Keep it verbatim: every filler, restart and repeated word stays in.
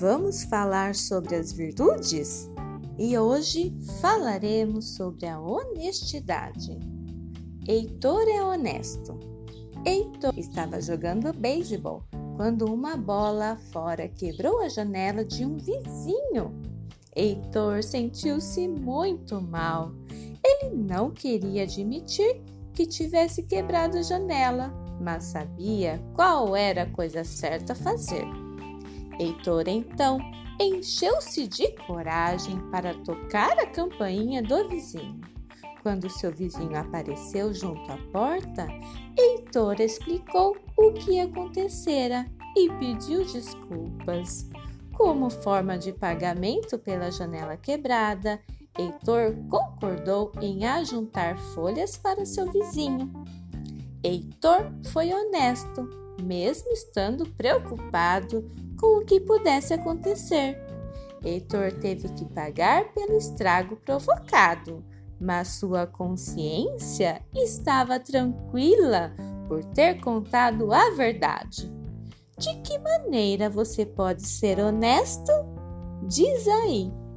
Vamos falar sobre as virtudes? E hoje falaremos sobre a honestidade. Heitor é honesto. Heitor estava jogando beisebol quando uma bola fora quebrou a janela de um vizinho. Heitor sentiu-se muito mal. Ele não queria admitir que tivesse quebrado a janela, mas sabia qual era a coisa certa a fazer. Heitor, então, encheu-se de coragem para tocar a campainha do vizinho. Quando seu vizinho apareceu junto à porta, Heitor explicou o que acontecera e pediu desculpas. Como forma de pagamento pela janela quebrada, Heitor concordou em ajuntar folhas para seu vizinho. Heitor foi honesto, mesmo estando preocupado com o que pudesse acontecer. Heitor teve que pagar pelo estrago provocado, mas sua consciência estava tranquila por ter contado a verdade. De que maneira você pode ser honesto? Diz aí!